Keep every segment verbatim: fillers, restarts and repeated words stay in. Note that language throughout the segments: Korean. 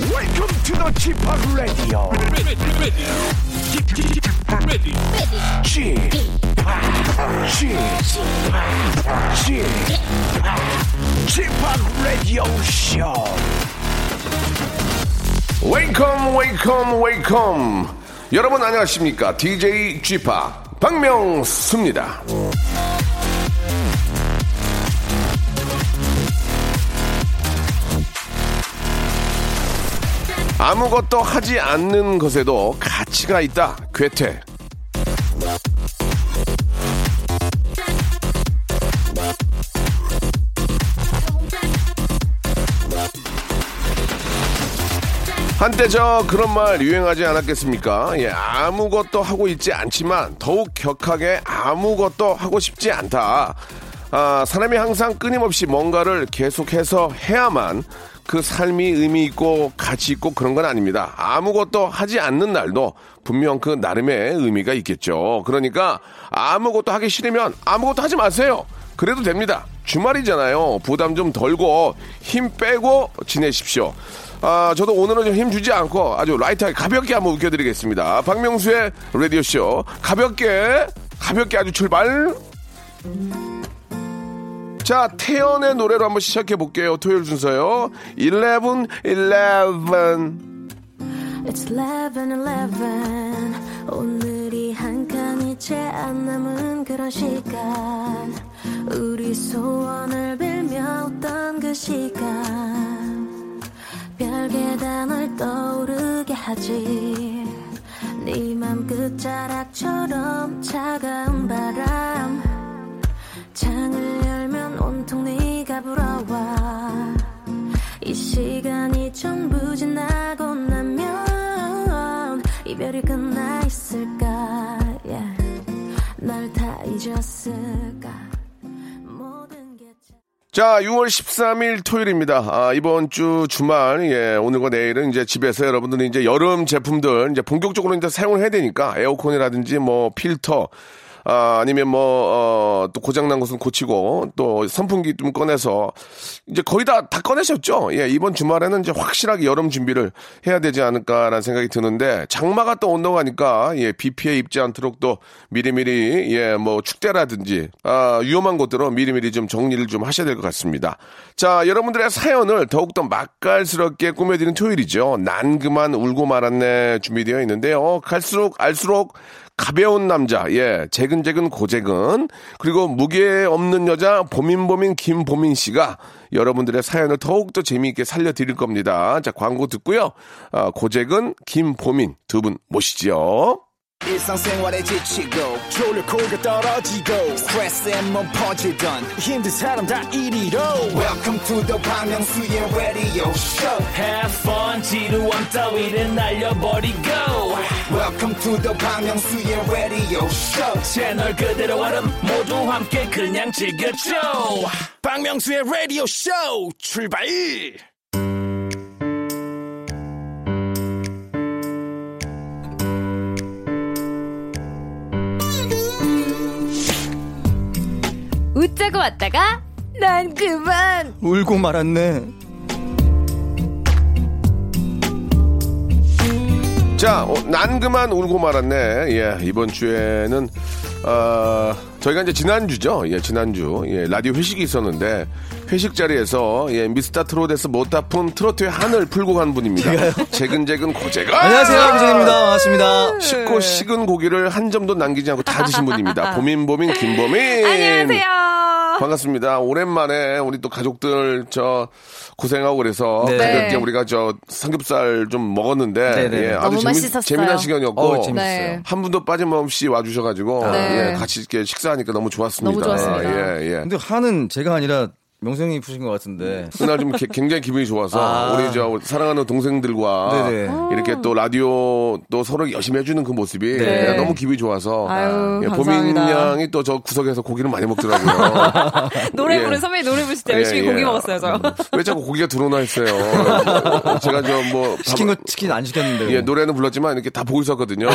Welcome to the G-팝 Radio. G-팝 Radio Show. Welcome, welcome, welcome. 여러분 안녕하십니까? 디제이 G-팝 박명수입니다. 아무것도 하지 않는 것에도 가치가 있다. 괴테. 한때 저 그런 말 유행하지 않았겠습니까? 예, 아무것도 하고 있지 않지만 더욱 격하게 아무것도 하고 싶지 않다. 아, 사람이 항상 끊임없이 뭔가를 계속해서 해야만 그 삶이 의미 있고 가치 있고 그런 건 아닙니다. 아무것도 하지 않는 날도 분명 그 나름의 의미가 있겠죠. 그러니까 아무것도 하기 싫으면 아무것도 하지 마세요. 그래도 됩니다. 주말이잖아요. 부담 좀 덜고 힘 빼고 지내십시오. 아, 저도 오늘은 좀 힘 주지 않고 아주 라이트하게 가볍게 한번 웃겨드리겠습니다. 박명수의 라디오쇼 가볍게 가볍게 아주 출발. 자, 태연의 노래로 한번 시작해볼게요. 토요일 순서요. 일일일. It's 일일일. 오늘이 한 칸이 채 안 남은 그런 시간. 우리 소원을 빌며 웃던 그 시간. 별게 다 널 떠오르게 하지. 네 맘 끝자락처럼 차가운 바람. 창을 열면 온통 네가 불어와. 이 시간이 전부 지나고 나면 이별이 끝나 있을까? Yeah. 날 다 잊었을까? 자, 유월 십삼일 토요일입니다. 아, 이번 주 주말, 예, 오늘과 내일은 이제 집에서 여러분들이 이제 여름 제품들 이제 본격적으로 이제 사용을 해야 되니까 에어컨이라든지 뭐 필터, 아, 아니면 뭐, 어, 또 고장난 것은 고치고, 또 선풍기 좀 꺼내서, 이제 거의 다, 다 꺼내셨죠? 예, 이번 주말에는 이제 확실하게 여름 준비를 해야 되지 않을까라는 생각이 드는데, 장마가 또 온다고 하니까, 예, 비 피해 입지 않도록 또 미리미리, 예, 뭐, 축제라든지, 아, 위험한 곳들은 미리미리 좀 정리를 좀 하셔야 될 것 같습니다. 자, 여러분들의 사연을 더욱더 맛깔스럽게 꾸며드리는 토요일이죠. 난 그만 울고 말았네 준비되어 있는데요. 갈수록, 알수록, 가벼운 남자, 예, 재근재근 고재근, 그리고 무게 없는 여자 보민보민 김보민 씨가 여러분들의 사연을 더욱더 재미있게 살려드릴 겁니다. 자, 광고 듣고요. 아, 고재근, 김보민 두 분 모시죠. 일상생활에 지치고, 졸려 코가 떨어지고, 스트레스에 몸 퍼지던, 힘든 사람 다 이리로. Welcome to the 박명수의 radio show. Have fun, 지루한 따위를 날려버리고. Welcome to the 박명수의 radio show. 채널 그대로 얼음 모두 함께 그냥 즐겨줘. 박명수의 radio show, 출발! 웃자고 왔다가 난 그만 울고 말았네. 자, 어, 난 그만 울고 말았네. 예, 이번 주에는 어, 저희가 이제 지난주죠. 예, 지난주 예, 라디오 회식이 있었는데 회식 자리에서 예, 미스터 트롯에서 못다푼 트로트의 한을 풀고 간 분입니다. 재근재근 고재근. 안녕하세요, 고재근입니다. 반갑습니다. 식고 식은 고기를 한 점도 남기지 않고 다 드신 분입니다. 보민보민 김보민. 안녕하세요. 반갑습니다. 오랜만에 우리 또 가족들 저 고생하고 그래서 네. 가볍게 우리가 저 삼겹살 좀 먹었는데 예, 아주 너무 재미, 재미난 시간이었고 어, 네. 한 분도 빠짐없이 와주셔가지고 아, 네. 예, 같이 이렇게 식사하니까 너무 좋았습니다. 너무 좋았습니다. 예, 예. 근데 한은 제가 아니라 명수 형이 푸신 것 같은데 그날 좀 개, 굉장히 기분이 좋아서 아. 우리 저 사랑하는 동생들과 네네. 이렇게 또 라디오 또 서로 열심히 해주는 그 모습이 네. 너무 기분이 좋아서 아유, 예, 보민 양이 또 저 구석에서 고기를 많이 먹더라고요. 노래 부르는 예. 선배님 노래 부르실 때 열심히 예, 예. 고기 먹었어요 저. 왜 자꾸 고기가 들어오나 했어요. 제가 저 뭐 시킨 거 치킨 안 시켰는데 예, 노래는 불렀지만 이렇게 다 보고 있었거든요.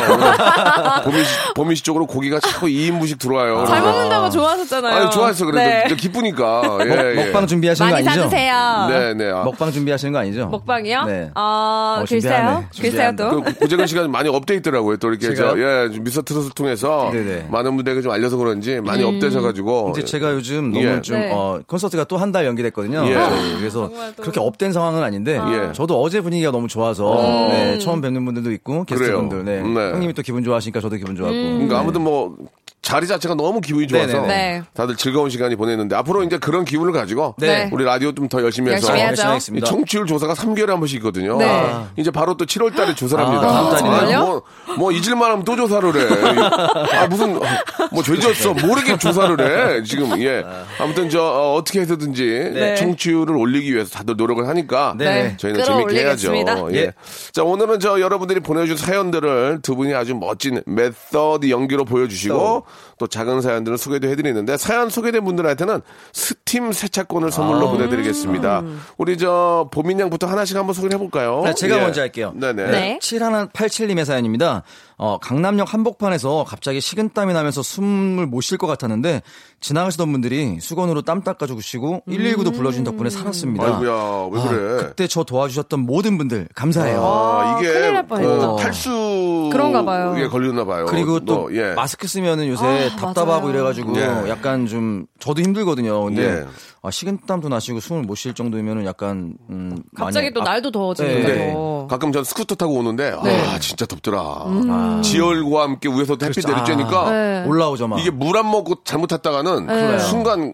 보민 씨, 보민 씨 쪽으로 고기가 자꾸 이인분씩 들어와요. 잘 먹는다고 좋아하셨잖아요. 아유, 좋아했어 그래도 네. 기쁘니까. 예. 먹방 예. 준비하시는 많이 거 아니죠? 사드세요. 네, 네. 아. 먹방 준비하시는 거 아니죠? 먹방이요? 네. 어, 어 글쎄요. 글쎄요 또. 그, 고재근 씨가 많이 업데이트라고요. 또 이렇게 저, 예, 미스터 트롯을 통해서 네네. 많은 분들에게 좀 알려서 그런지 많이 음. 업되셔가지고. 이제 제가 요즘 너무 예. 좀 네. 어, 콘서트가 또 한 달 연기됐거든요. 예. 네. 그래서 그렇게 업된 상황은 아닌데 아. 저도 어제 분위기가 너무 좋아서 음. 네, 처음 뵙는 분들도 있고 게스트분들. 네. 네. 형님이 또 기분 좋아하시니까 저도 기분 좋았고. 음. 그러니까 아무튼 뭐. 자리 자체가 너무 기분이 좋아서 네. 다들 즐거운 시간이 보냈는데 앞으로 이제 그런 기분을 가지고 네. 우리 라디오 좀 더 열심히 해서 열심히 청취율 조사가 삼 개월에 한 번씩 있거든요. 네. 아. 이제 바로 또 칠월 달에 조사를 합니다. 아, 아, 뭐, 뭐 잊을만하면 또 조사를 해. 아, 무슨 뭐 죄졌어 모르게 조사를 해 지금. 예. 아무튼 저 어, 어떻게 해서든지 네. 청취율을 올리기 위해서 다들 노력을 하니까 네. 저희는 재밌게 해야죠. 예. 예. 자 오늘은 저 여러분들이 보내준 사연들을 두 분이 아주 멋진 메서드 연기로 보여주시고. 또. 또 작은 사연들은 소개도 해드리는데 사연 소개된 분들한테는 스팀 세차권을 선물로 아~ 보내드리겠습니다. 우리 저 보민 양부터 하나씩 한번 소개를 해볼까요? 네, 제가 예. 먼저 할게요. 네네. 네. 칠천백팔십칠님의 사연입니다. 어, 강남역 한복판에서 갑자기 식은땀이 나면서 숨을 못 쉴 것 같았는데 지나가시던 분들이 수건으로 땀 닦아주시고 일일구도 불러준 덕분에 살았습니다. 아이고야 왜 그래. 아, 그때 저 도와주셨던 모든 분들 감사해요. 아, 이게 큰일 날 뻔했다. 어, 탈수 그런가 봐요. 이게 걸렸나 봐요. 그리고 또 너, 예. 마스크 쓰면은 요새 아, 답답하고 맞아요. 이래가지고 예. 약간 좀 저도 힘들거든요. 근데 예. 아, 식은땀도 나시고 숨을 못 쉴 정도면은 약간 음, 갑자기 많이, 또 날도 더워지니까 네. 더. 가끔 전 스쿠터 타고 오는데 네. 아 진짜 덥더라. 음. 아. 지열과 함께 위에서 햇빛 내리쬐니까 아, 네. 올라오죠 막. 이게 물 안 먹고 잘못 탔다가는 네. 순간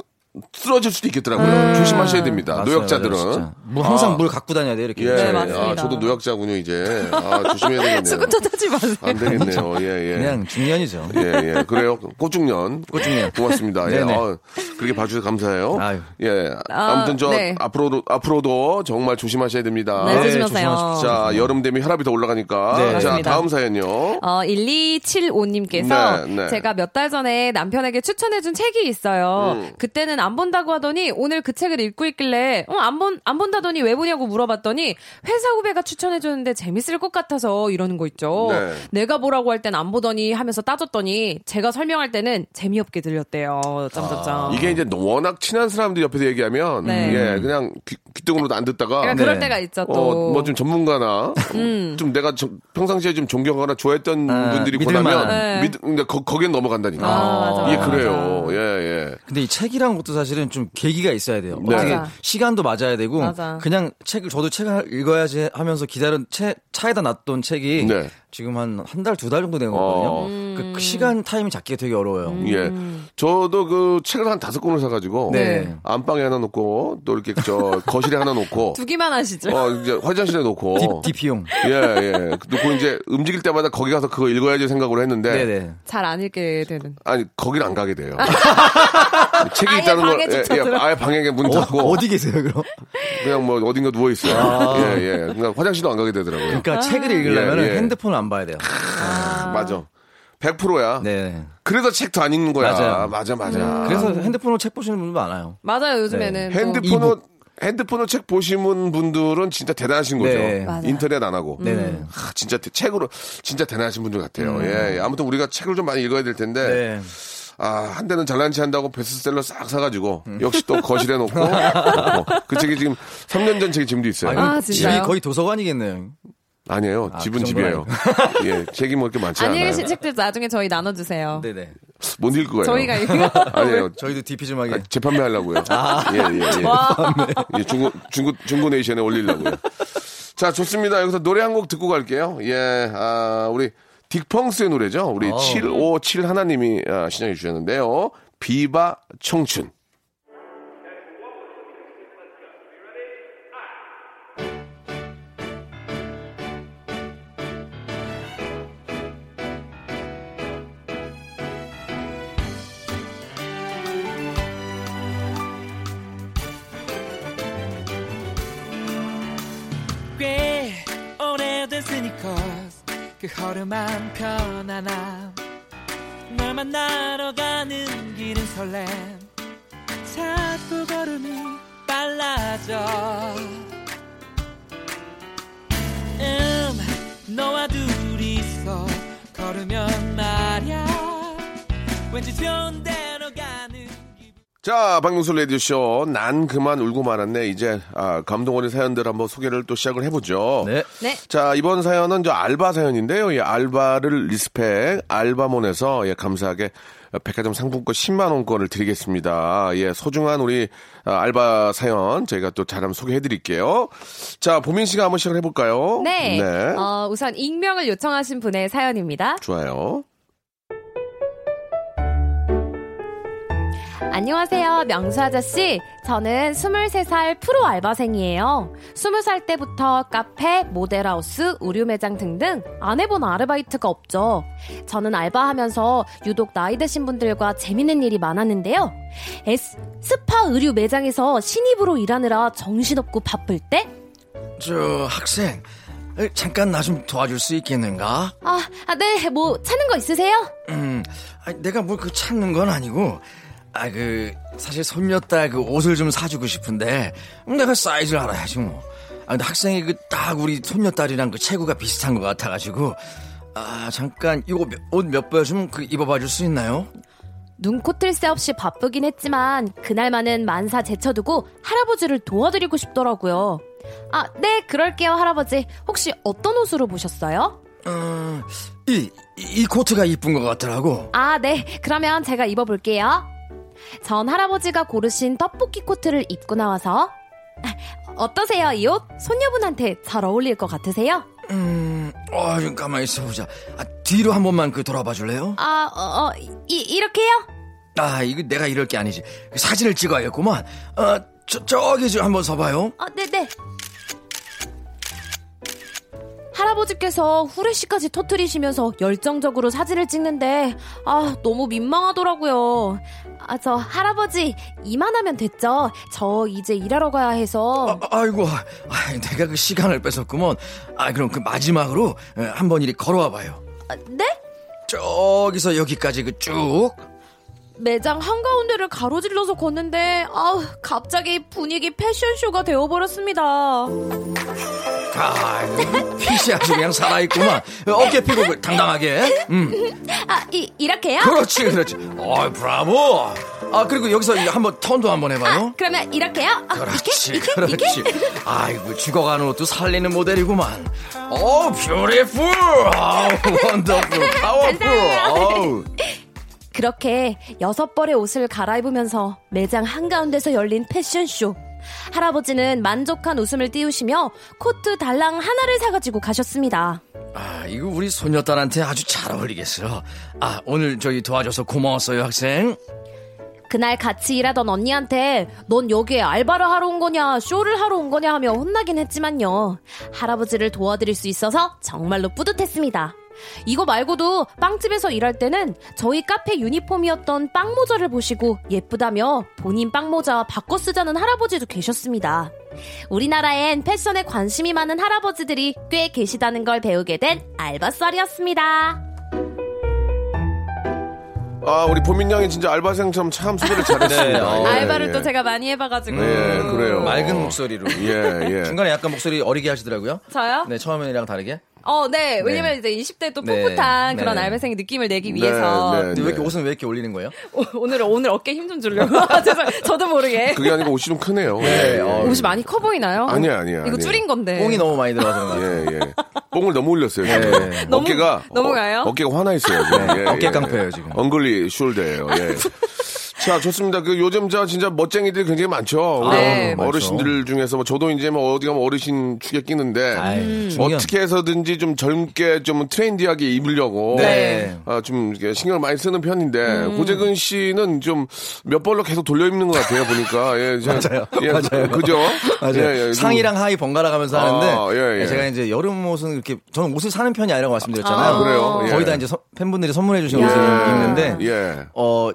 쓰러질 수도 있겠더라고요. 네. 조심하셔야 됩니다. 맞아요, 노약자들은 맞아요, 뭐 항상 아. 물 갖고 다녀야 돼 이렇게. 예, 네, 맞습니다. 아, 저도 노약자군요 이제. 아, 조심해야 되겠네요. 스쿠터 타지 마세요. 안 되겠네요. 예, 예. 그냥 중년이죠. 예, 예. 그래요. 꽃중년. 꽃중년. 고맙습니다. 예. 아, 그렇게 봐주셔서 감사해요. 아유. 예. 아무튼 저 아, 네. 앞으로도 앞으로도 정말 조심하셔야 됩니다. 네, 조심하세요. 자, 여름 되면 혈압이 더 올라가니까. 네. 자, 다음 사연요. 어, 일이칠오님께서 네, 네. 제가 몇 달 전에 남편에게 추천해준 책이 있어요. 음. 그때는 안 본다고 하더니 오늘 그 책을 읽고 있길래 어, 안 본, 안 본다더니 왜 보냐고 물어봤더니 회사 후배가 추천해줬는데 재밌을 것 같아서 이러는 거 있죠. 네. 내가 보라고 할 땐 안 보더니 하면서 따졌더니 제가 설명할 때는 재미없게 들렸대요. 짬짬짬. 아, 이게 이제 워낙 친한 사람들 옆에서 얘기하면 네. 예, 그냥 귀, 귀등으로도 안 듣다가 그러니까 그럴 네. 때가 있죠. 또 뭐 좀 어, 전문가나 음. 좀 내가 저, 평상시에 좀 존경하거나 좋아했던 아, 분들이 권하면 네. 그러니까 거, 거기엔 넘어간다니까. 아, 아, 예, 그래요. 예, 예. 근데 이 책이랑 것도 사실은 좀 계기가 있어야 돼요. 네. 어떻게 시간도 맞아야 되고 맞아. 그냥 책을 저도 책을 읽어야지 하면서 기다린 채, 차에다 놨던 책이 네. 지금 한 한 달 두 달 정도 된 거거든요. 음. 그, 그 시간 타임이 잡기가 되게 어려워요. 음. 예, 저도 그 책을 한 다섯 권을 사가지고 네. 안방에 하나 놓고 또 이렇게 저 거실에 하나 놓고 두기만 하시죠. 어 이제 화장실에 놓고 디피용. 예 예. 놓고 이제 움직일 때마다 거기 가서 그거 읽어야지 생각으로 했는데 잘 안 읽게 되는. 아니 거길 안 가게 돼요. 책이 있다는 걸 예, 예, 아예 방에 문 닫고 어, 어디 계세요 그럼? 그냥 뭐 어딘가 누워 있어요. 아. 예 예. 그러니까 화장실도 안 가게 되더라고요. 그러니까 아. 책을 읽으려면 예, 예. 핸드폰을 안 봐야 돼요. 아, 아. 맞아. 백 퍼센트야. 네. 그래서 책도 안 읽는 거야. 맞아요. 맞아, 맞아. 음. 그래서 핸드폰으로 책 보시는 분도 많아요. 맞아요, 요즘에는. 네. 핸드폰으로, 핸드폰으로 책 보시는 분들은 진짜 대단하신 거죠. 네. 인터넷 안 하고. 음. 아, 진짜 책으로, 진짜 대단하신 분들 같아요. 음. 예, 예. 아무튼 우리가 책을 좀 많이 읽어야 될 텐데. 네. 아, 한 대는 잘난 체 한다고 베스트셀러 싹 사가지고, 음. 역시 또 거실에 놓고, 어, 그 책이 지금 삼 년 전 책이 지금도 있어요. 아, 진짜요? 집이 거의 도서관이겠네요. 아니에요. 아, 집은 그 집이에요. 예, 책이 뭐 이렇게 많지 않아요. 안 읽으신 책들 나중에 저희 나눠주세요. 네네. 못 읽을 거예요. 저희가 읽어요. 아니에요. 저희도 디피 좀 하게. 아, 재판매 하려고요. 아. 예, 예, 예. 예 중고, 중고, 중고네이션에 올리려고요. 자, 좋습니다. 여기서 노래 한 곡 듣고 갈게요. 예, 아, 우리 딕펑스의 노래죠. 우리 오. 칠오칠 하나님이 아, 신청해 주셨는데요. 비바 청춘. 그 허름한 편안함 널 만나러 가는 길은 설렘 자꾸 걸음이 빨라져 음 너와 둘이서 걸으면 말야 왠지 좋은 데로 가는 자, 박명수 라디오쇼 난 그만 울고 말았네. 이제 아, 감동원의 사연들 한번 소개를 또 시작을 해보죠. 네. 네. 자, 이번 사연은 저 알바 사연인데요. 예, 알바를 리스펙 알바몬에서 예, 감사하게 백화점 상품권 십만 원권을 드리겠습니다. 예, 소중한 우리 알바 사연 저희가 또 잘 한번 소개해드릴게요. 자, 보민 씨가 한번 시작을 해볼까요? 네. 네. 어, 우선 익명을 요청하신 분의 사연입니다. 좋아요. 안녕하세요, 명수 아저씨. 저는 스물세 살 프로 알바생이에요. 스무 살 때부터 카페, 모델하우스, 의류 매장 등등 안 해본 아르바이트가 없죠. 저는 알바하면서 유독 나이 드신 분들과 재밌는 일이 많았는데요. 에스, 스파 의류 매장에서 신입으로 일하느라 정신없고 바쁠 때, 저 학생, 잠깐 나 좀 도와줄 수 있겠는가? 아, 아, 네, 뭐 찾는 거 있으세요? 음, 아니, 내가 뭘 그 찾는 건 아니고, 아, 그, 사실 손녀딸 그 옷을 좀 사주고 싶은데, 내가 사이즈를 알아야지 뭐. 아, 근데 학생이 그 딱 우리 손녀딸이랑 그 체구가 비슷한 것 같아가지고, 아, 잠깐, 이거 옷 몇 벌 좀 그 입어봐 줄 수 있나요? 눈코뜰 새 없이 바쁘긴 했지만, 그날만은 만사 제쳐두고 할아버지를 도와드리고 싶더라고요. 아, 네, 그럴게요, 할아버지. 혹시 어떤 옷으로 보셨어요? 음, 이, 이 코트가 이쁜 것 같더라고. 아, 네. 그러면 제가 입어볼게요. 전 할아버지가 고르신 떡볶이 코트를 입고 나와서, 어떠세요, 이 옷? 손녀분한테 잘 어울릴 것 같으세요? 음, 어, 좀 가만히 있어보자. 아, 뒤로 한 번만 그 돌아봐 줄래요? 아, 어, 어, 이, 이렇게요? 아, 이거 내가 이럴 게 아니지. 사진을 찍어야겠구만. 어, 저, 저기 좀 한번 서봐요. 아, 네네. 할아버지께서 후레쉬까지 터뜨리시면서 열정적으로 사진을 찍는데, 아, 너무 민망하더라고요. 아, 저 할아버지 이만하면 됐죠. 저 이제 일하러 가야 해서. 아, 아이고, 아, 내가 그 시간을 뺏었구먼. 아, 그럼 그 마지막으로 한번 이리 걸어와 봐요. 아, 네? 저기서 여기까지 그 쭉 매장 한가운데를 가로질러서 걷는데, 아우, 갑자기 분위기 패션쇼가 되어버렸습니다. 아, 피시야 그냥 살아있구만. 어깨 펴고 당당하게. 음. 아, 이, 이렇게요? 그렇지, 그렇지. 어, 브라보. 아, 그리고 여기서 한번 턴도 한번 해봐요. 아, 그러면 이렇게요? 그렇지, 아, 이렇게? 그렇지. 이렇게? 아이고, 죽어가는 옷도 살리는 모델이구만. 오, 뷰티풀. 아우, 원더풀. 파워풀. 그렇게 여섯 벌의 옷을 갈아입으면서 매장 한가운데서 열린 패션쇼. 할아버지는 만족한 웃음을 띄우시며 코트 달랑 하나를 사가지고 가셨습니다. 아, 이거 우리 손녀딸한테 아주 잘 어울리겠어. 아, 오늘 저희 도와줘서 고마웠어요, 학생. 그날 같이 일하던 언니한테 넌 여기에 알바를 하러 온 거냐, 쇼를 하러 온 거냐 하며 혼나긴 했지만요. 할아버지를 도와드릴 수 있어서 정말로 뿌듯했습니다. 이거 말고도 빵집에서 일할 때는 저희 카페 유니폼이었던 빵모자를 보시고 예쁘다며 본인 빵모자 바꿔 쓰자는 할아버지도 계셨습니다. 우리나라엔 패션에 관심이 많은 할아버지들이 꽤 계시다는 걸 배우게 된 알바썰이었습니다. 아, 우리 보민 양이 진짜 알바생처럼 참 소개를 잘했습니다. 네, 아, 알바를 예, 또 예. 제가 많이 해봐가지고. 예, 그래요. 맑은 목소리로. 예, 예. 중간에 약간 목소리 어리게 하시더라고요. 저요? 네, 처음이랑 다르게. 어, 네. 왜냐면 네. 이제 이십 대 또 풋풋한 네. 그런 네. 알바생의 느낌을 내기 위해서. 네. 네. 근데 왜 이렇게 옷은 왜 이렇게 올리는 거예요? 오늘 오늘 어깨 힘 좀 주려고. 죄송, 저도 모르게. 그게 아니고 옷이 좀 크네요. 네. 네. 어, 옷이 많이 커 보이나요? 아니야, 아니야. 이거 아니에요. 줄인 건데. 뽕이 너무 많이 들어가서. 예, 예. 뽕을 너무 올렸어요. 예, 예. 너무, 어깨가 넘어가요? 어, 어깨가 화나 있어요. 네. 예, 어깨 깡패예요, 지금. 엉글리 숄더예요. 예. 자, 좋습니다. 그 요즘 자 진짜 멋쟁이들이 굉장히 많죠. 네, 어르신들 맞죠. 중에서 뭐 저도 이제 뭐 어디 가면 어르신 축에 끼는데 아유, 어떻게 해서든지 좀 젊게 좀 트렌디하게 입으려고 네. 아, 좀 신경을 많이 쓰는 편인데 음. 고재근 씨는 좀 몇 벌로 계속 돌려 입는 것 같아요 보니까. 예, 제가, 맞아요. 예, 맞아요. 그죠? 맞아요. 예, 예, 상의랑 하의 번갈아 가면서 하는데 아, 예, 예. 제가 이제 여름 옷은 이렇게 저는 옷을 사는 편이 아니라고 말씀드렸잖아요. 아, 그래요? 거의 예. 다 이제 서, 팬분들이 선물해 주신 예. 옷을 입는데 예. 어.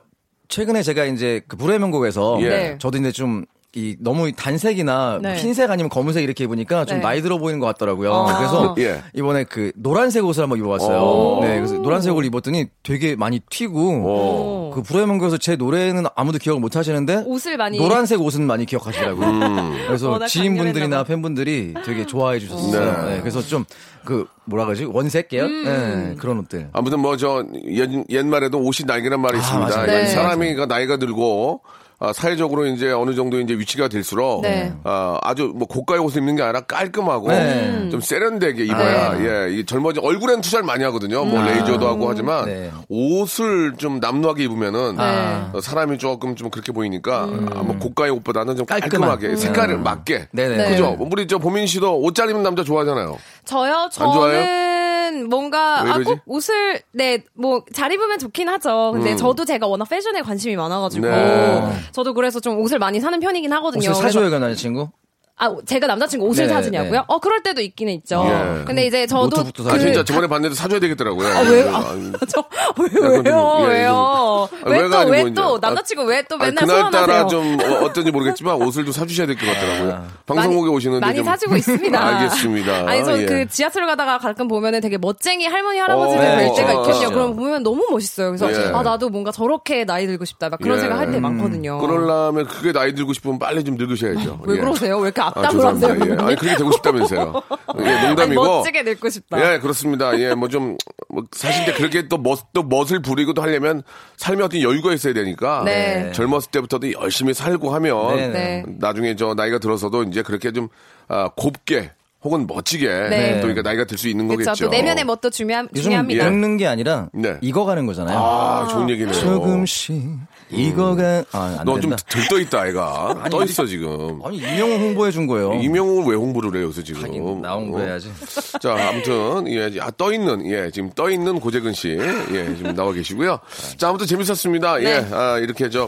최근에 제가 이제 그 불의 명곡에서 예. 저도 이제 좀 이 너무 단색이나 네. 흰색 아니면 검은색 이렇게 입으니까 좀 네. 나이 들어 보이는 것 같더라고요. 아~ 그래서 예. 이번에 그 노란색 옷을 한번 입어봤어요. 네, 그래서 노란색 옷을 입었더니 되게 많이 튀고 그 불의 명곡에서 제 노래는 아무도 기억을 못 하시는데 옷을 많이 노란색 옷은 많이 기억하시더라고요. 음. 그래서 지인분들이나 팬분들이 되게 좋아해 주셨어요. 네. 네, 그래서 좀 그 뭐라 그러지? 원색 계열? 음. 네, 그런 옷들. 아무튼 뭐 저 옛, 옛말에도 옷이 날개란 말이 있습니다. 아, 네. 사람이 나이가 들고 아, 사회적으로 이제 어느 정도 이제 위치가 될수록 네. 아, 아주 뭐 고가의 옷을 입는 게 아니라 깔끔하고 네. 좀 세련되게 입어야 아, 예, 이 젊어진 얼굴엔 투자를 많이 하거든요. 음. 뭐 레이저도 하고 하지만 네. 옷을 좀 남루하게 입으면은 아. 사람이 조금 좀 그렇게 보이니까 음. 아, 뭐 고가의 옷보다는 좀 깔끔하게 음. 색깔을 맞게. 네네. 그죠? 우리 저 보민 씨도 옷 잘 입는 남자 좋아하잖아요. 저요? 저는 안 좋아해요? 뭔가 아, 꼭 옷을 네 뭐 잘 입으면 좋긴 하죠. 근데 음. 저도 제가 워낙 패션에 관심이 많아가지고 네. 저도 그래서 좀 옷을 많이 사는 편이긴 하거든요. 옷을 사줘요, 그 남자친구? 아, 제가 남자친구 옷을 네, 사주냐고요? 네. 어, 그럴 때도 있기는 있죠. 예. 근데 이제 저도. 그... 아, 진짜 저번에 봤는데 사줘야 되겠더라고요. 아, 왜요? 아, 저, 왜, 왜요? 예, 왜요? 아, 왜 또, 왜 또? 남자친구 왜 또 맨날 사주냐고. 아, 그날따라 좀 어떤지 모르겠지만 옷을 좀 사주셔야 될 것 같더라고요. 아, 방송국에 오시는데. 많이 좀... 사주고 있습니다. 알겠습니다. 아니, 저 그 예. 지하철 가다가 가끔 보면은 되게 멋쟁이 할머니, 할아버지들 뵐 때가 있거든요. 그럼 보면 너무 멋있어요. 그래서 예. 아, 나도 뭔가 저렇게 나이 들고 싶다. 막 그런 예. 생각 할 때 음. 많거든요. 그러려면 그게 나이 들고 싶으면 빨리 좀 늙으셔야죠. 왜 그러세요? 왜 이렇게 앞담을 아, 하세요? 예. 아니, 그렇게 되고 싶다면서요. 예, 농담이고. 아니, 멋지게 늙고 싶다. 예, 그렇습니다. 예, 뭐 좀, 뭐 사실 그렇게 또 멋, 또 멋을 부리고 또 하려면 삶에 어떤 여유가 있어야 되니까. 네. 젊었을 때부터도 열심히 살고 하면. 네네. 나중에 저 나이가 들어서도 이제 그렇게 좀, 아, 곱게. 혹은 멋지게 네. 또 그러니까 나이가 들 수 있는 그쵸, 거겠죠. 또 내면의 멋도 중요함, 중요합니다. 요즘 읽는 게 아니라 네. 익어가는 거잖아요. 아, 아 좋은 얘기네요. 조금씩 익어가. 아, 너 좀 들떠 있다 아이가. 떠 있어 지금. 아니 임영웅 홍보해 준 거예요. 임영웅을 왜 홍보를 해요, 지금? 하긴, 나 홍보해야지. 어. 자, 아무튼 예, 아, 떠 있는 예, 지금 떠 있는 고재근 씨 예, 지금 나와 계시고요. 자, 아무튼 재밌었습니다. 예, 네. 아, 이렇게 저.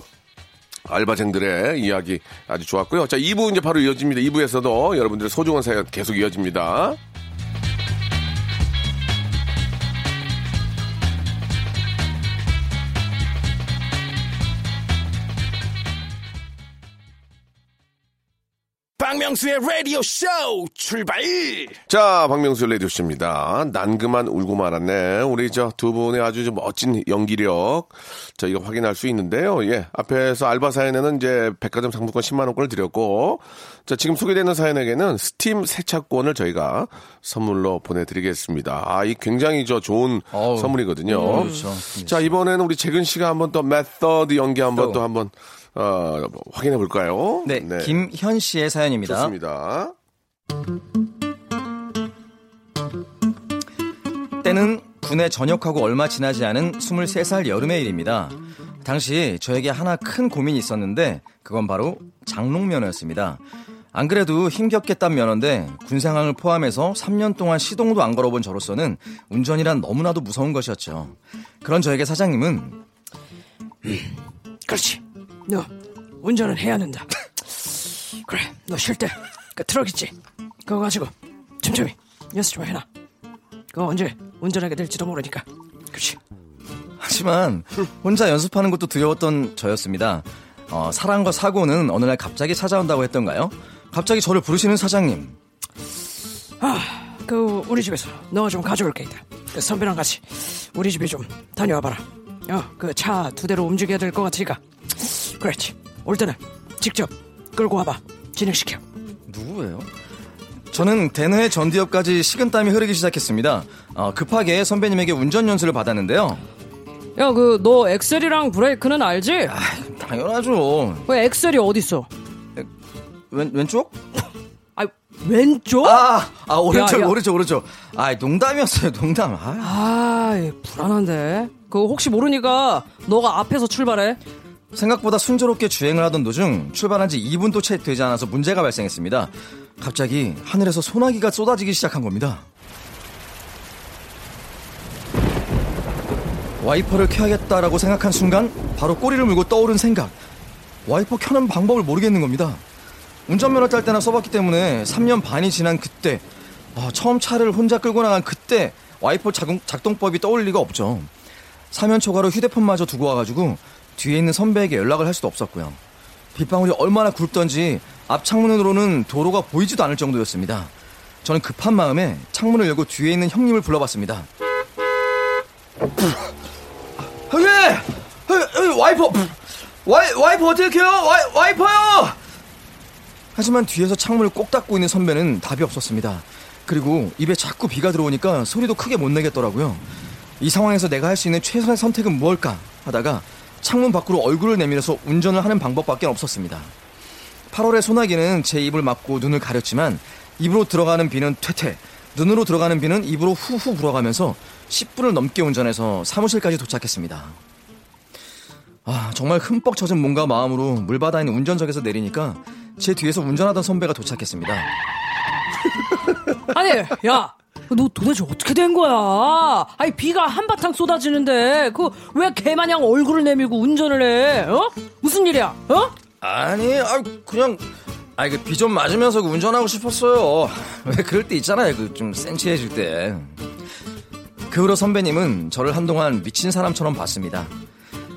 알바생들의 이야기 아주 좋았고요. 자, 이 부 이제 바로 이어집니다. 이 부에서도 여러분들의 소중한 사연 계속 이어집니다. 박명수의 라디오 쇼 출발! 자, 박명수의 라디오 쇼입니다. 난 그만 울고 말았네. 우리 저 두 분의 아주 좀 멋진 연기력 저희가 확인할 수 있는데요. 예, 앞에서 알바 사연에는 이제 백화점 상품권 십만 원권을 드렸고, 자 지금 소개되는 사연에게는 스팀 세차권을 저희가 선물로 보내드리겠습니다. 아, 이 굉장히 저 좋은 어우, 선물이거든요. 음, 그렇죠. 자, 이번에는 우리 재근 씨가 한번 또 메서드 연기 한번 또 한번. 어, 확인해 볼까요? 네, 네. 김현 씨의 사연입니다. 좋습니다. 때는 군에 전역하고 얼마 지나지 않은 스물세 살 여름의 일입니다. 당시 저에게 하나 큰 고민이 있었는데 그건 바로 장롱 면허였습니다. 안 그래도 힘겹게 딴 면허인데 군 상황을 포함해서 삼 년 동안 시동도 안 걸어본 저로서는 운전이란 너무나도 무서운 것이었죠. 그런 저에게 사장님은 그렇지, 너 운전을 해야 한다. 그래, 너 쉴 때 그 트럭 있지? 그거 가지고 틈틈이 연습 좀 해놔. 그거 언제 운전하게 될지도 모르니까. 그렇지. 하지만 혼자 연습하는 것도 두려웠던 저였습니다. 어, 사랑과 사고는 어느 날 갑자기 찾아온다고 했던가요? 갑자기 저를 부르시는 사장님. 아, 그 우리 집에서 너 좀 가져올 게 있다. 그 선배랑 같이 우리 집에 좀 다녀와봐라. 어, 그 차 두 대로 움직여야 될 것 같으니까. 그렇지. 올 때는 직접 끌고 와봐. 진행시켜. 누구예요? 저는 대뇌 전두엽까지 식은땀이 흐르기 시작했습니다. 어, 급하게 선배님에게 운전 연수를 받았는데요. 야, 그 너 엑셀이랑 브레이크는 알지? 아, 당연하죠. 왜 엑셀이 어딨어? 에, 왼, 왼쪽? 아, 왼쪽? 아, 아 오른쪽, 야, 야. 오른쪽, 오른쪽. 아, 농담이었어요, 농담. 아, 아이, 불안한데. 그 혹시 모르니까 너가 앞에서 출발해. 생각보다 순조롭게 주행을 하던 도중 출발한 지 이 분도 채 되지 않아서 문제가 발생했습니다. 갑자기 하늘에서 소나기가 쏟아지기 시작한 겁니다. 와이퍼를 켜야겠다라고 생각한 순간 바로 꼬리를 물고 떠오른 생각. 와이퍼 켜는 방법을 모르겠는 겁니다. 운전면허 딸 때나 써봤기 때문에 삼 년 반이 지난 그때, 아, 처음 차를 혼자 끌고 나간 그때 와이퍼 작동, 작동법이 떠올 리가 없죠. 사면 초과로 휴대폰마저 두고 와가지고 뒤에 있는 선배에게 연락을 할 수도 없었고요. 빗방울이 얼마나 굵던지 앞 창문으로는 도로가 보이지도 않을 정도였습니다. 저는 급한 마음에 창문을 열고 뒤에 있는 형님을 불러봤습니다. 형님! 와이퍼! 와이, 와이퍼 어떻게 켜요? 와이, 와이퍼요! 하지만 뒤에서 창문을 꼭 닫고 있는 선배는 답이 없었습니다. 그리고 입에 자꾸 비가 들어오니까 소리도 크게 못 내겠더라고요. 이 상황에서 내가 할 수 있는 최선의 선택은 무엇일까 하다가 창문 밖으로 얼굴을 내밀어서 운전을 하는 방법밖에 없었습니다. 팔월의 소나기는 제 입을 막고 눈을 가렸지만 입으로 들어가는 비는 퇴퇴, 눈으로 들어가는 비는 입으로 후후 불어가면서 십 분을 넘게 운전해서 사무실까지 도착했습니다. 아, 정말 흠뻑 젖은 몸과 마음으로 물바다인 운전석에서 내리니까 제 뒤에서 운전하던 선배가 도착했습니다. 아니, 야! 너 도대체 어떻게 된 거야? 아니, 비가 한바탕 쏟아지는데 그 왜 개마냥 얼굴을 내밀고 운전을 해? 어? 무슨 일이야? 어? 아니, 아 그냥... 아니, 그 비 좀 맞으면서 운전하고 싶었어요. 왜 그럴 때 있잖아요, 그 좀 센치해질 때. 그 후로 선배님은 저를 한동안 미친 사람처럼 봤습니다.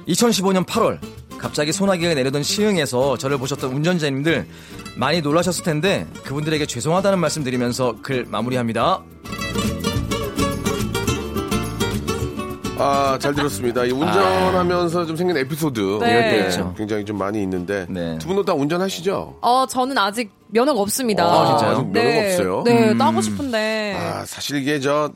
이천십오 년 팔월, 갑자기 소나기가 내려던 시흥에서 저를 보셨던 운전자님들 많이 놀라셨을 텐데 그분들에게 죄송하다는 말씀 드리면서 글 마무리합니다. 아, 잘 들었습니다. 이 운전하면서 아. 좀 생긴 에피소드 네. 네, 굉장히 좀 많이 있는데 네. 두 분도 다 운전하시죠? 어, 저는 아직 면허가 없습니다. 아, 진짜요? 아직 면허가 네. 없어요? 네, 따고 음. 싶은데. 아, 사실 이게 저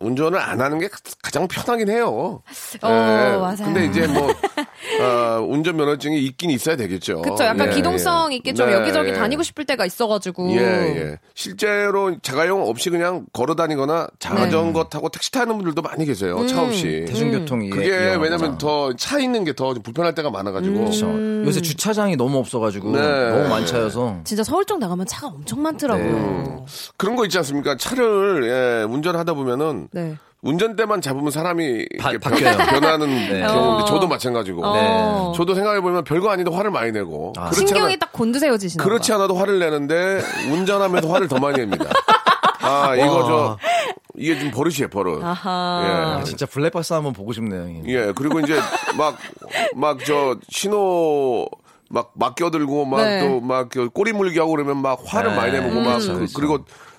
운전을 안 하는 게 가장 편하긴 해요. 어, 네. 맞아요. 근데 이제 뭐 어, 운전면허증이 있긴 있어야 되겠죠. 그렇죠. 약간 예, 기동성 예. 있게 좀 네, 여기저기 예. 다니고 싶을 때가 있어가지고. 예, 예. 실제로 자가용 없이 그냥 걸어다니거나 자전거 네. 타고 택시 타는 분들도 많이 계세요. 음, 차 없이. 대중교통이. 그게 예, 왜냐면 더 차 있는 게 더 불편할 때가 많아가지고. 음. 그렇죠. 요새 주차장이 너무 없어가지고 네. 너무 많이 차여서. 진짜 서울쪽 나가면 차가 엄청 많더라고요. 네. 음. 그런 거 있지 않습니까? 차를 예, 운전하다 보면은. 네. 운전대만 잡으면 사람이 바, 바뀌어요. 변하는 네. 경우인데 저도 마찬가지고 네. 저도 생각해보면 별거 아닌데 화를 많이 내고 아. 신경이 않아, 딱 곤두세워지시나 그렇지 않아도 화를 내는데 운전하면서 화를 더 많이 냅니다. 아, 이거 저 이게 좀 버릇이에요, 버릇. 아하. 예. 진짜 블랙박스 한번 보고 싶네요. 형님. 예, 그리고 이제 막 막 저 신호 막 막 껴들고 막 또 막 네. 꼬리 물기 하고 그러면 막 화를 네. 많이 내고 음. 막 그렇죠, 그렇죠. 그리고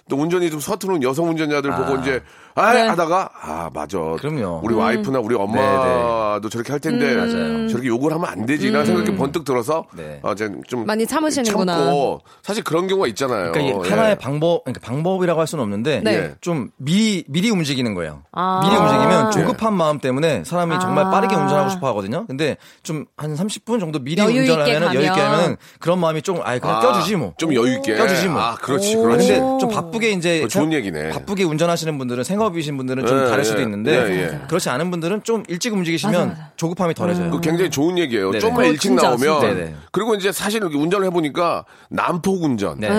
또 운전이 좀 서투른 여성 운전자들 아. 보고 이제 아 네. 하다가 아 맞아 그럼요 우리 음. 와이프나 우리 엄마도 네네. 저렇게 할 텐데 음. 저렇게 욕을 하면 안 되지라는 음. 생각이 번뜩 들어서 네. 아, 좀 많이 참으시는구나 참고 사실 그런 경우가 있잖아요. 그러니까 예. 하나의 방법 그러니까 방법이라고 할 수는 없는데 네. 좀 미리 미리 움직이는 거예요. 아. 미리 움직이면 조급한 마음 때문에 사람이 아. 정말 빠르게 운전하고 싶어 하거든요. 근데 좀 한 삼십 분 정도 미리 운전하면 여유 있게 하면 그런 마음이 좀 아예 그냥 아. 껴주지 뭐 좀 여유 있게 껴주지 뭐 아 그렇지 그렇지. 근데 좀 바쁘게 이제 좋은 얘기네. 바쁘게 운전하시는 분들은 생각 업이신 분들은 좀 예, 다를 예, 수도 있는데 예, 예. 그렇지 않은 분들은 좀 일찍 움직이시면 맞아, 맞아. 조급함이 덜해져요. 그 굉장히 좋은 얘기예요. 네네. 좀만 일찍 진짜, 나오면 네네. 그리고 이제 사실 운전을 해보니까 난폭 운전, 네.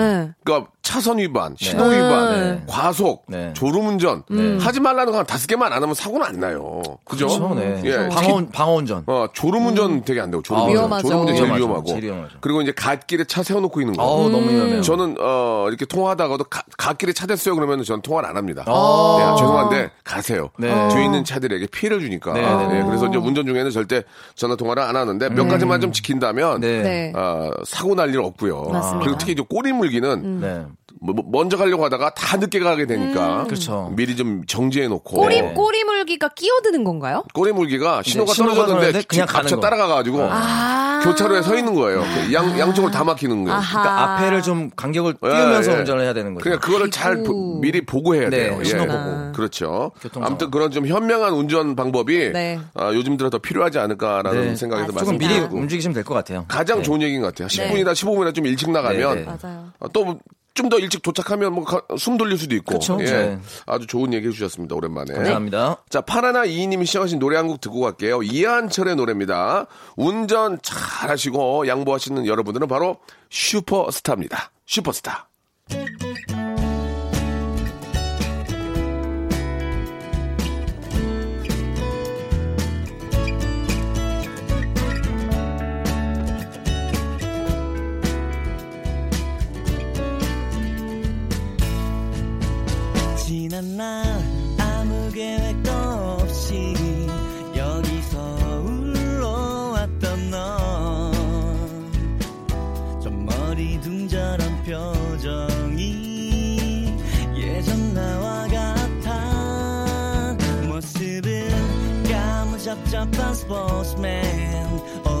그러니까 차선 위반, 신호 네. 위반, 네. 과속, 네. 졸음 운전 네. 하지 말라는 거 한 다섯 개만 안 하면 사고는 안 나요. 그죠? 그렇죠, 네. 예. 방어, 방어 운전. 어, 졸음 운전 음. 되게 안 돼요. 졸음 아, 운전, 위험하죠. 졸음 운전 제일 위험하죠. 위험하고 제일 위험하죠. 그리고 이제 갓길에 차 세워놓고 있는 거. 아, 음. 너무 위험해요. 저는 어, 이렇게 통화하다가도 가, 갓길에 차 됐어요. 그러면 저는 통화를 안 합니다. 아. 네. 죄송한데 가세요. 네. 뒤에 있는 차들에게 피해를 주니까. 네. 네. 그래서 이제 운전 중에는 절대 전화 통화를 안 하는데 몇 음. 가지만 좀 지킨다면 네. 어, 사고 날 일 없고요. 맞습니다. 그리고 특히 이제 꼬리 물기는 음. 네. 뭐, 먼저 가려고 하다가 다 늦게 가게 되니까 음. 그렇죠. 미리 좀 정지해 놓고. 꼬리 꼬리 물기가 끼어드는 건가요? 꼬리 물기가 신호가 떨어졌는데 그냥 갇혀 따라가 가지고 아~ 교차로에 서 있는 거예요. 아~ 양 양쪽으로 다 막히는 거예요. 아하. 그러니까 앞에를 좀 간격을 띄우면서 예, 예. 운전을 해야 되는 거죠. 그러니까 그거를 아이고. 잘 보, 미리 보고해야 네, 돼요. 신호 예. 보고. 아. 그렇죠. 아무튼 그런 좀 현명한 운전 방법이 네. 아, 요즘 들어 더 필요하지 않을까라는 네. 생각에서 아, 조금 미리 움직이시면 될 것 같아요. 가장 네. 좋은 얘기인 것 같아요. 네. 십 분이나 십오 분이나 좀 일찍 나가면 네, 네. 아, 또 좀 더 일찍 도착하면 뭐 숨 돌릴 수도 있고. 그쵸, 예. 네. 아주 좋은 얘기 해주셨습니다. 오랜만에. 감사합니다. 자, 파라나 이이님이 시청하신 노래 한 곡 듣고 갈게요. 이한철의 노래입니다. 운전 잘하시고 양보하시는 여러분들은 바로 슈퍼스타입니다. 슈퍼스타. 날 아무 계획도 없이 여기서 울러왔던 너 저 머리둥절한 표정이 예전 나와 같아 모습은 까무잡잡한 스포츠맨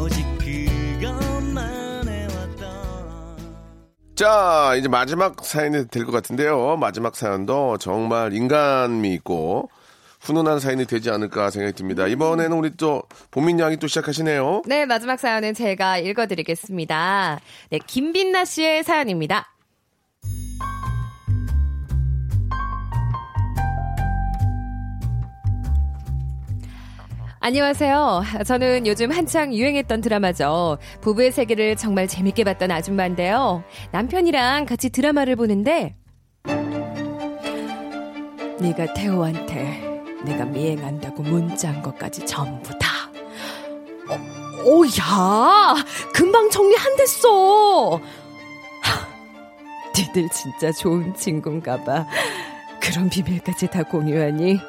오직 그것만 자, 이제 마지막 사연이 될 것 같은데요. 마지막 사연도 정말 인간미 있고 훈훈한 사연이 되지 않을까 생각이 듭니다. 이번에는 우리 또 보민 양이 또 시작하시네요. 네, 마지막 사연은 제가 읽어드리겠습니다. 네, 김빈나 씨의 사연입니다. 안녕하세요. 저는 요즘 한창 유행했던 드라마죠. 부부의 세계를 정말 재밌게 봤던 아줌마인데요. 남편이랑 같이 드라마를 보는데 네가 태호한테 내가 미행한다고 문자한 것까지 전부 다. 어, 오, 야! 금방 정리 안 됐어! 하, 니들 진짜 좋은 친구인가 봐. 그런 비밀까지 다 공유하니.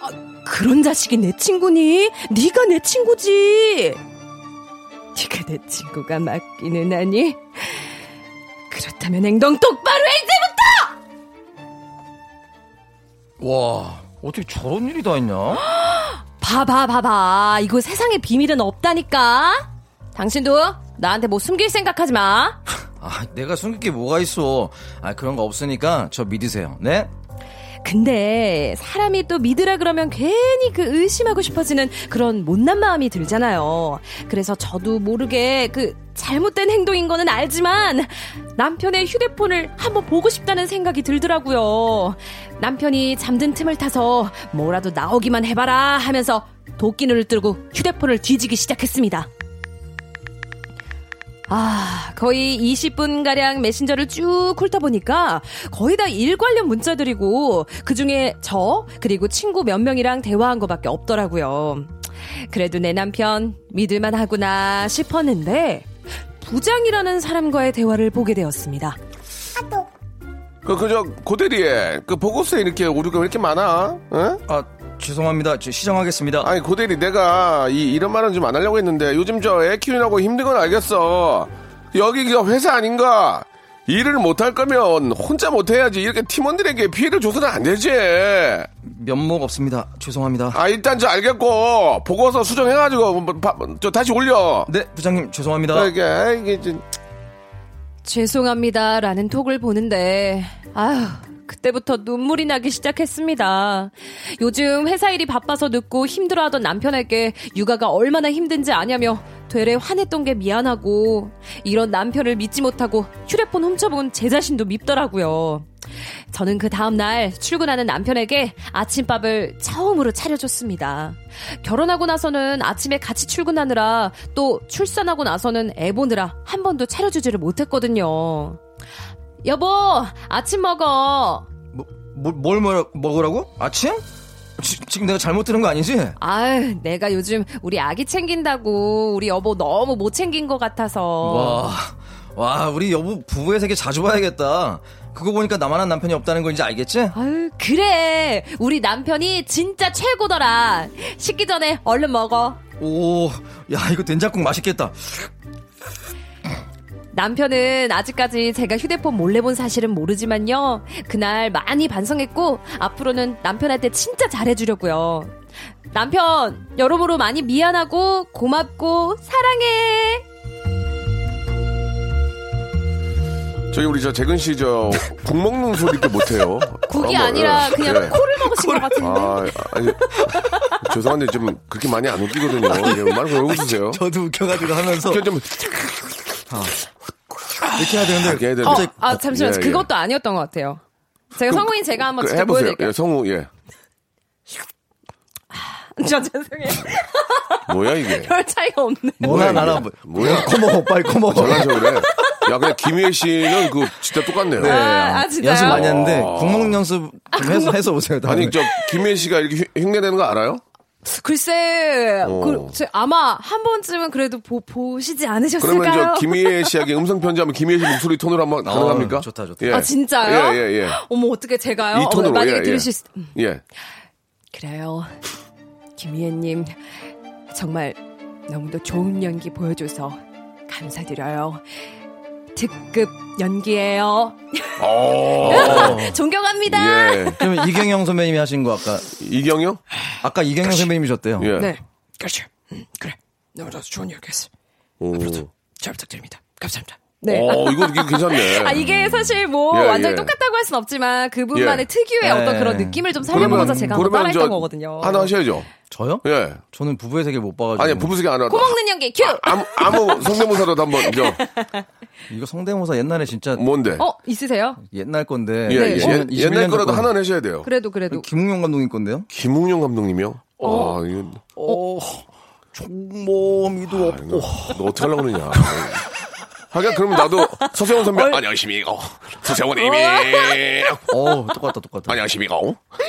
아, 그런 자식이 내 친구니? 네가 내 친구지! 네가 내 친구가 맞기는 하니? 그렇다면 행동 똑바로 해! 와, 어떻게 저런 일이 다 있냐? 봐봐, 봐봐. 이거 세상에 비밀은 없다니까. 당신도 나한테 뭐 숨길 생각하지 마. 아, 내가 숨길 게 뭐가 있어. 아, 그런 거 없으니까 저 믿으세요. 네? 근데 사람이 또 믿으라 그러면 괜히 그 의심하고 싶어지는 그런 못난 마음이 들잖아요. 그래서 저도 모르게 그 잘못된 행동인 거는 알지만 남편의 휴대폰을 한번 보고 싶다는 생각이 들더라고요. 남편이 잠든 틈을 타서 뭐라도 나오기만 해봐라 하면서 도끼눈을 뜨고 휴대폰을 뒤지기 시작했습니다. 아, 거의 이십 분가량 메신저를 쭉 훑어보니까 거의 다 일 관련 문자들이고 그중에 저 그리고 친구 몇 명이랑 대화한 거밖에 없더라고요. 그래도 내 남편 믿을만 하구나 싶었는데 부장이라는 사람과의 대화를 보게 되었습니다. 아, 또. 그, 그저 고대리에 그 보고서에 이렇게 오류가 왜 이렇게 많아? 응? 아, 죄송합니다. 시정하겠습니다. 아니, 고대리, 내가 이, 이런 말은 좀 안 하려고 했는데 요즘 저 애 키우느라고 힘든 건 알겠어. 여기가 회사 아닌가? 일을 못할 거면 혼자 못해야지. 이렇게 팀원들에게 피해를 줘서는 안 되지. 면목 없습니다. 죄송합니다. 아, 일단 저 알겠고 보고서 수정해가지고 바, 저 다시 올려. 네, 부장님 죄송합니다. 아, 이게, 아, 이게 좀... 죄송합니다라는 톡을 보는데 아휴, 그때부터 눈물이 나기 시작했습니다. 요즘 회사 일이 바빠서 늦고 힘들어하던 남편에게 육아가 얼마나 힘든지 아냐며 되레 화냈던 게 미안하고 이런 남편을 믿지 못하고 휴대폰 훔쳐본 제 자신도 밉더라고요. 저는 그 다음날 출근하는 남편에게 아침밥을 처음으로 차려줬습니다. 결혼하고 나서는 아침에 같이 출근하느라 또 출산하고 나서는 애 보느라 한 번도 차려주지를 못했거든요. 여보, 아침 먹어. 뭐, 뭐, 뭘 먹, 먹으라고? 아침? 지, 지금 내가 잘못 들은 거 아니지? 아유, 내가 요즘 우리 아기 챙긴다고 우리 여보 너무 못 챙긴 것 같아서. 와, 와, 우리 여보 부부의 세계 자주 봐야겠다. 그거 보니까 나만한 남편이 없다는 걸 이제 알겠지? 아유, 그래, 우리 남편이 진짜 최고더라. 식기 전에 얼른 먹어. 오, 야, 이거 된장국 맛있겠다. 남편은 아직까지 제가 휴대폰 몰래 본 사실은 모르지만요, 그날 많이 반성했고 앞으로는 남편한테 진짜 잘해주려고요. 남편, 여러모로 많이 미안하고 고맙고 사랑해. 저희 우리 저 재근 씨 저 국 먹는 소리도 못해요. 국이 아, 아니라 뭐, 그냥 네. 코를 먹으신 것 같은데. 아, 아니, 죄송한데 좀 그렇게 많이 안 웃기거든요. 말 걸어 웃으세요. 저도 웃겨가지고 하면서. 좀 아. 이렇게 해야 되는데, 이렇게 해야 되는데. 어, 아, 잠시만요. 예, 예. 그것도 아니었던 것 같아요. 제가 성우인 제가 한번 직접 보여드릴게요. 예, 성우, 예. 저 죄송해요. 뭐야, 이게? 별 차이가 없네. 뭐야, 나랑. 뭐야, 코먹어, 빨리 코먹어. 전화하셔, 그래. 야, 근데 김희애 씨는 그 진짜 똑같네요. 네. 아, 아 진짜. 연습 많이 했는데, 국목 연습 좀 해서, 해서 오세요. 다음에. 아니, 저 김희애 씨가 이렇게 흉내내는 거 알아요? 글쎄, 그, 저 아마 한 번쯤은 그래도 보, 보시지 않으셨을까요? 그러면 저 김희애 씨에게 음성 편지하면 김희애 씨 목소리 톤으로 한번 가능합니까? 어, 좋다, 좋다. 예. 아, 진짜요? 예, 예, 예. 어머, 어떻게 제가요? 이 톤으로, 어, 만약에 예, 들으실 예. 수, 음. 예. 그래요. 김희애님, 정말 너무도 좋은 연기 보여줘서 감사드려요. 특급 연기예요. 존경합니다. 예. 그러면 이경영 선배님이 하신 거 아까 이경영? 아까 이경영 그렇지. 선배님이셨대요. 예. 네, 그렇죠. 음, 그래, 너무나도 좋은 연기였어. 앞으로도 잘 부탁드립니다. 감사합니다. 네. 어, 이거 괜찮네. 아, 이게 사실 뭐 예, 완전히 예. 똑같다고 할 순 없지만 그분만의 예. 특유의 예. 어떤 그런 느낌을 좀 살려보고자 그러면, 제가 한번 따라했던 거거든요. 하나 하셔야죠. 저요? 예. 저는 부부의 세계 못 봐가지고. 아니, 부부의 세계 안 하다. 고먹는 연기 큐! 아, 아무, 아무 성대모사라도 한번 저. 이거 성대모사 옛날에 진짜. 뭔데? 어, 있으세요? 옛날 건데. 예, 네. 예. 옛날 거라도 하나 내셔야 돼요. 그래도, 그래도. 김웅용 감독님 건데요? 김웅용 감독님이요? 어. 아, 이건. 어. 총모미도 없고. 아, 너 어떻게 하려고 그러냐. 하긴 그럼 나도 서세훈 선배 안녕하십니까 서세훈이미 어 똑같다 똑같다 안녕하십니까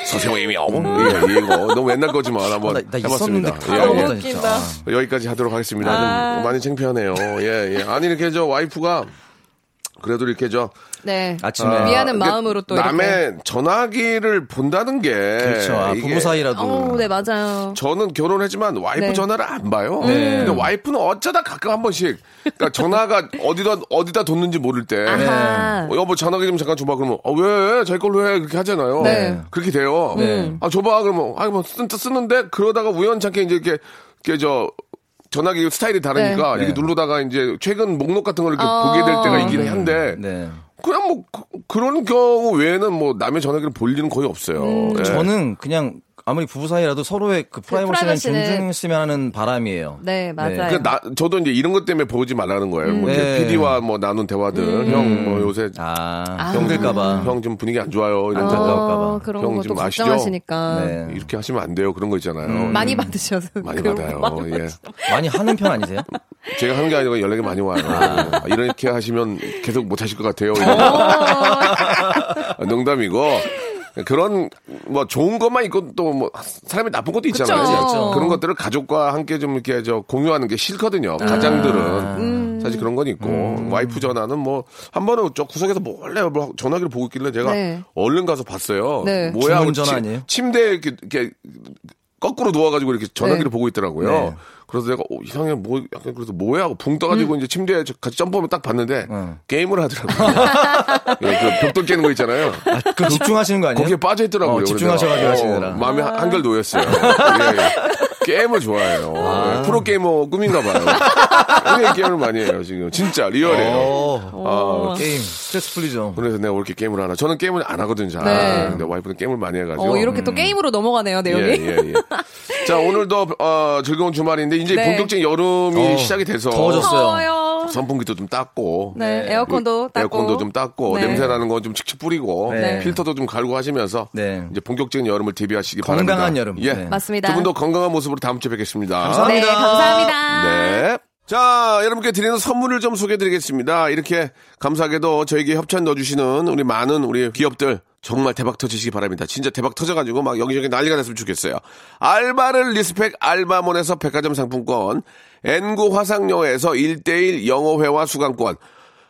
서세훈이미 예, 이거 너무 옛날 거지만 한번 해봤습니다. 예, 예. 아. 여기까지 하도록 하겠습니다. 아. 좀 많이 창피하네요. 예, 예. 아니 이렇게 저 와이프가 그래도 이렇게 저 네. 아침에 아, 미안한 마음으로 또 남의 이렇게. 전화기를 본다는 게 그렇죠. 아, 부부 사이라도. 오, 네 맞아요. 저는 결혼했지만 와이프 네. 전화를 안 봐요. 네. 근데 와이프는 어쩌다 가끔 한 번씩 그러니까 전화가 어디다 어디다 뒀는지 모를 때 네. 여보 전화기 좀 잠깐 줘봐 그러면 아, 왜 자기 걸로 해 그렇게 하잖아요. 네. 그렇게 돼요. 네. 아 줘봐 그러면 아 뭐 쓰는데 그러다가 우연찮게 이제 이렇게 이렇게 저 전화기 스타일이 다르니까 네. 이렇게 네. 누르다가 이제 최근 목록 같은 걸 이렇게 어~ 보게 될 때가 있긴 한데. 네. 그냥 뭐 그, 그런 경우 외에는 뭐 남의 전화기를 볼 일은 거의 없어요. 음. 네. 저는 그냥 아무리 부부 사이라도 서로의 그 프라이버시는 존중했으면 하는 바람이에요. 네 맞아요. 네. 그러니까 나, 저도 이제 이런 것 때문에 보지 말라는 거예요. 음. 뭐 네. 피디와 뭐 나눈 대화들 음. 형 뭐 요새 아, 형들까봐 형 좀 분위기 안 좋아요 이런 생각까봐 아, 형 좀 아시죠? 네. 이렇게 하시면 안 돼요 그런 거 있잖아요. 음. 음. 많이 받으셔서 많이 받아요. 많이, 예. 많이 하는 편 아니세요? 제가 하는 게 아니고 연락이 많이 와요. 아. 이렇게 하시면 계속 못 하실 것 같아요. 농담이고. 그런, 뭐, 좋은 것만 있고, 또, 뭐, 사람이 나쁜 것도 있잖아요. 그쵸, 그쵸. 그런 것들을 가족과 함께 좀 이렇게 저 공유하는 게 싫거든요. 가장들은. 음. 사실 그런 건 있고, 음. 와이프 전화는 뭐, 한 번은 저 구석에서 몰래 뭐 전화기를 보고 있길래 제가 네. 얼른 가서 봤어요. 네. 뭐야, 주문 전화 아니에요? 침대에 이렇게, 이렇게 거꾸로 누워가지고 이렇게 전화기를 네. 보고 있더라고요. 네. 그래서 내가 어, 이상해 뭐 약간 그래서 뭐야 하고 붕 떠가지고 음. 이제 침대에 같이 점프하면 딱 봤는데 음. 게임을 하더라고요. 예, 그 벽돌 깨는 거 있잖아요. 아, 그 집중하시는 거 아니에요? 거기에 빠져 있더라고요. 어, 집중하셔가지고 하시느라 어, 마음이 아. 한결 놓였어요. 예, 예. 게임을 좋아해요. 아. 프로 게이머 꿈인가봐요. 게임을 많이 해요 지금 진짜 리얼해요. 오. 아, 게임 스트레스 풀리죠. 그래서 내가 왜 이렇게 게임을 하나? 저는 게임을 안 하거든요. 잘. 네. 근데 와이프는 게임을 많이 해가지고 어, 이렇게 음. 또 게임으로 넘어가네요 내용이. 예, 예, 예. 자 오늘도 어, 즐거운 주말인데. 이제 네. 본격적인 여름이 어, 시작이 돼서 더워졌어요. 선풍기도 좀 닦고, 네. 네. 에어컨도 닦고, 에어컨도 좀 닦고, 네. 냄새 나는 건 좀 칙칙 뿌리고, 네. 필터도 좀 갈고 하시면서 네. 이제 본격적인 여름을 대비하시기 바랍니다. 건강한 여름, 예, 네. 맞습니다. 두 분도 건강한 모습으로 다음 주에 뵙겠습니다. 감사합니다. 네, 감사합니다. 네. 자, 여러분께 드리는 선물을 좀 소개해드리겠습니다. 이렇게 감사하게도 저에게 협찬 넣어주시는 우리 많은 우리 기업들. 정말 대박 터지시기 바랍니다. 진짜 대박 터져가지고 막 여기저기 난리가 났으면 좋겠어요. 알바를 리스펙 알바몬에서 백화점 상품권, 엔구 화상영어에서 일 대일 영어회화 수강권,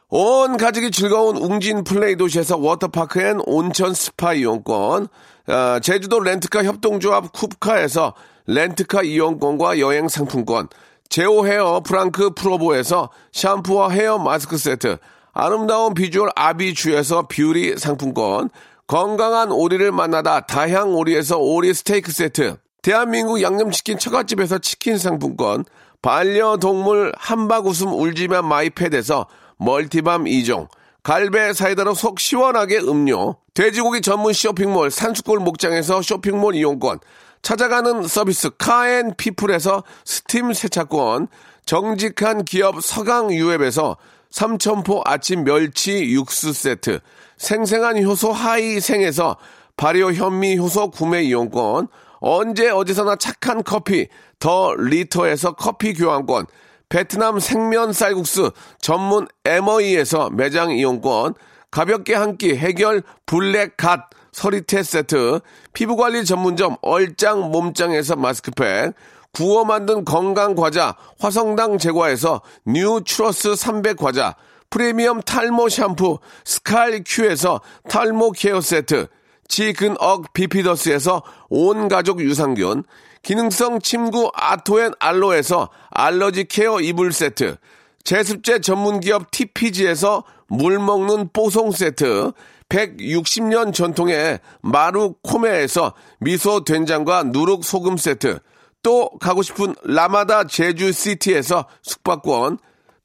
온 가족이 즐거운 웅진 플레이 도시에서 워터파크 앤 온천 스파 이용권, 어, 제주도 렌트카 협동조합 쿱카에서 렌트카 이용권과 여행 상품권, 제오 헤어 프랑크 프로보에서 샴푸와 헤어 마스크 세트, 아름다운 비주얼 아비주에서 뷰티 상품권, 건강한 오리를 만나다 다향 오리에서 오리 스테이크 세트, 대한민국 양념치킨 처갓집에서 치킨 상품권, 반려동물 함박 웃음 울지마 마이패드에서 멀티밤 이 종, 갈배 사이다로 속 시원하게 음료, 돼지고기 전문 쇼핑몰 산수골 목장에서 쇼핑몰 이용권, 찾아가는 서비스 카앤피플에서 스팀 세차권, 정직한 기업 서강유앱에서 삼천포 아침 멸치 육수 세트, 생생한 효소 하이생에서 발효 현미 효소 구매 이용권, 언제 어디서나 착한 커피 더 리터에서 커피 교환권, 베트남 생면 쌀국수 전문 에머이에서 매장 이용권, 가볍게 한 끼 해결 블랙 갓 서리태 세트, 피부관리 전문점 얼짱 몸짱에서 마스크팩, 구워 만든 건강과자 화성당 제과에서 뉴트러스 삼백 과자, 프리미엄 탈모 샴푸 스칼큐에서 탈모 케어 세트, 지근억 비피더스에서 온가족 유산균, 기능성 침구 아토앤 알로에서 알러지 케어 이불 세트, 제습제 전문기업 티피지에서 물먹는 뽀송 세트, 백육십 년 전통의 마루코메에서 미소 된장과 누룩 소금 세트, 또 가고 싶은 라마다 제주시티에서 숙박권,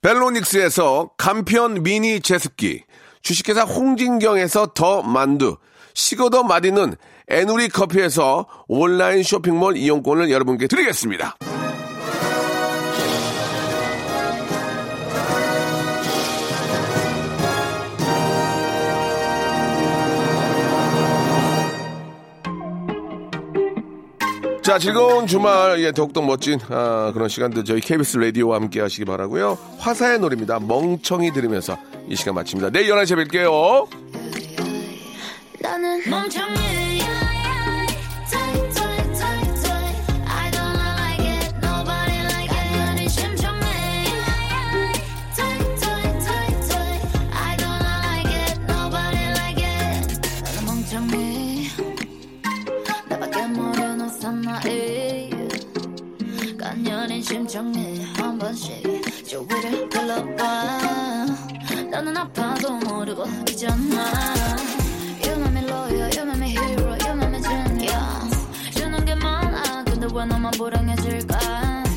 벨로닉스에서 간편 미니 제습기, 주식회사 홍진경에서 더 만두, 식어도 마디는 애누리 커피에서 온라인 쇼핑몰 이용권을 여러분께 드리겠습니다. 자, 즐거운 주말, 예, 더욱더 멋진 아, 그런 시간들 저희 케이비에스 라디오와 함께 하시기 바라고요. 화사의 노래입니다. 멍청이 들으면서 이 시간 마칩니다. 내일 열한 시에 뵐게요. 나는 멍청이. 심정에 한 번씩 조위를 불러봐. 나는 아파도 모르고 잊었나. You made me lawyer, you made me hero, you made me genius. 주는 게 많아 근데 왜 너만 불행해질까.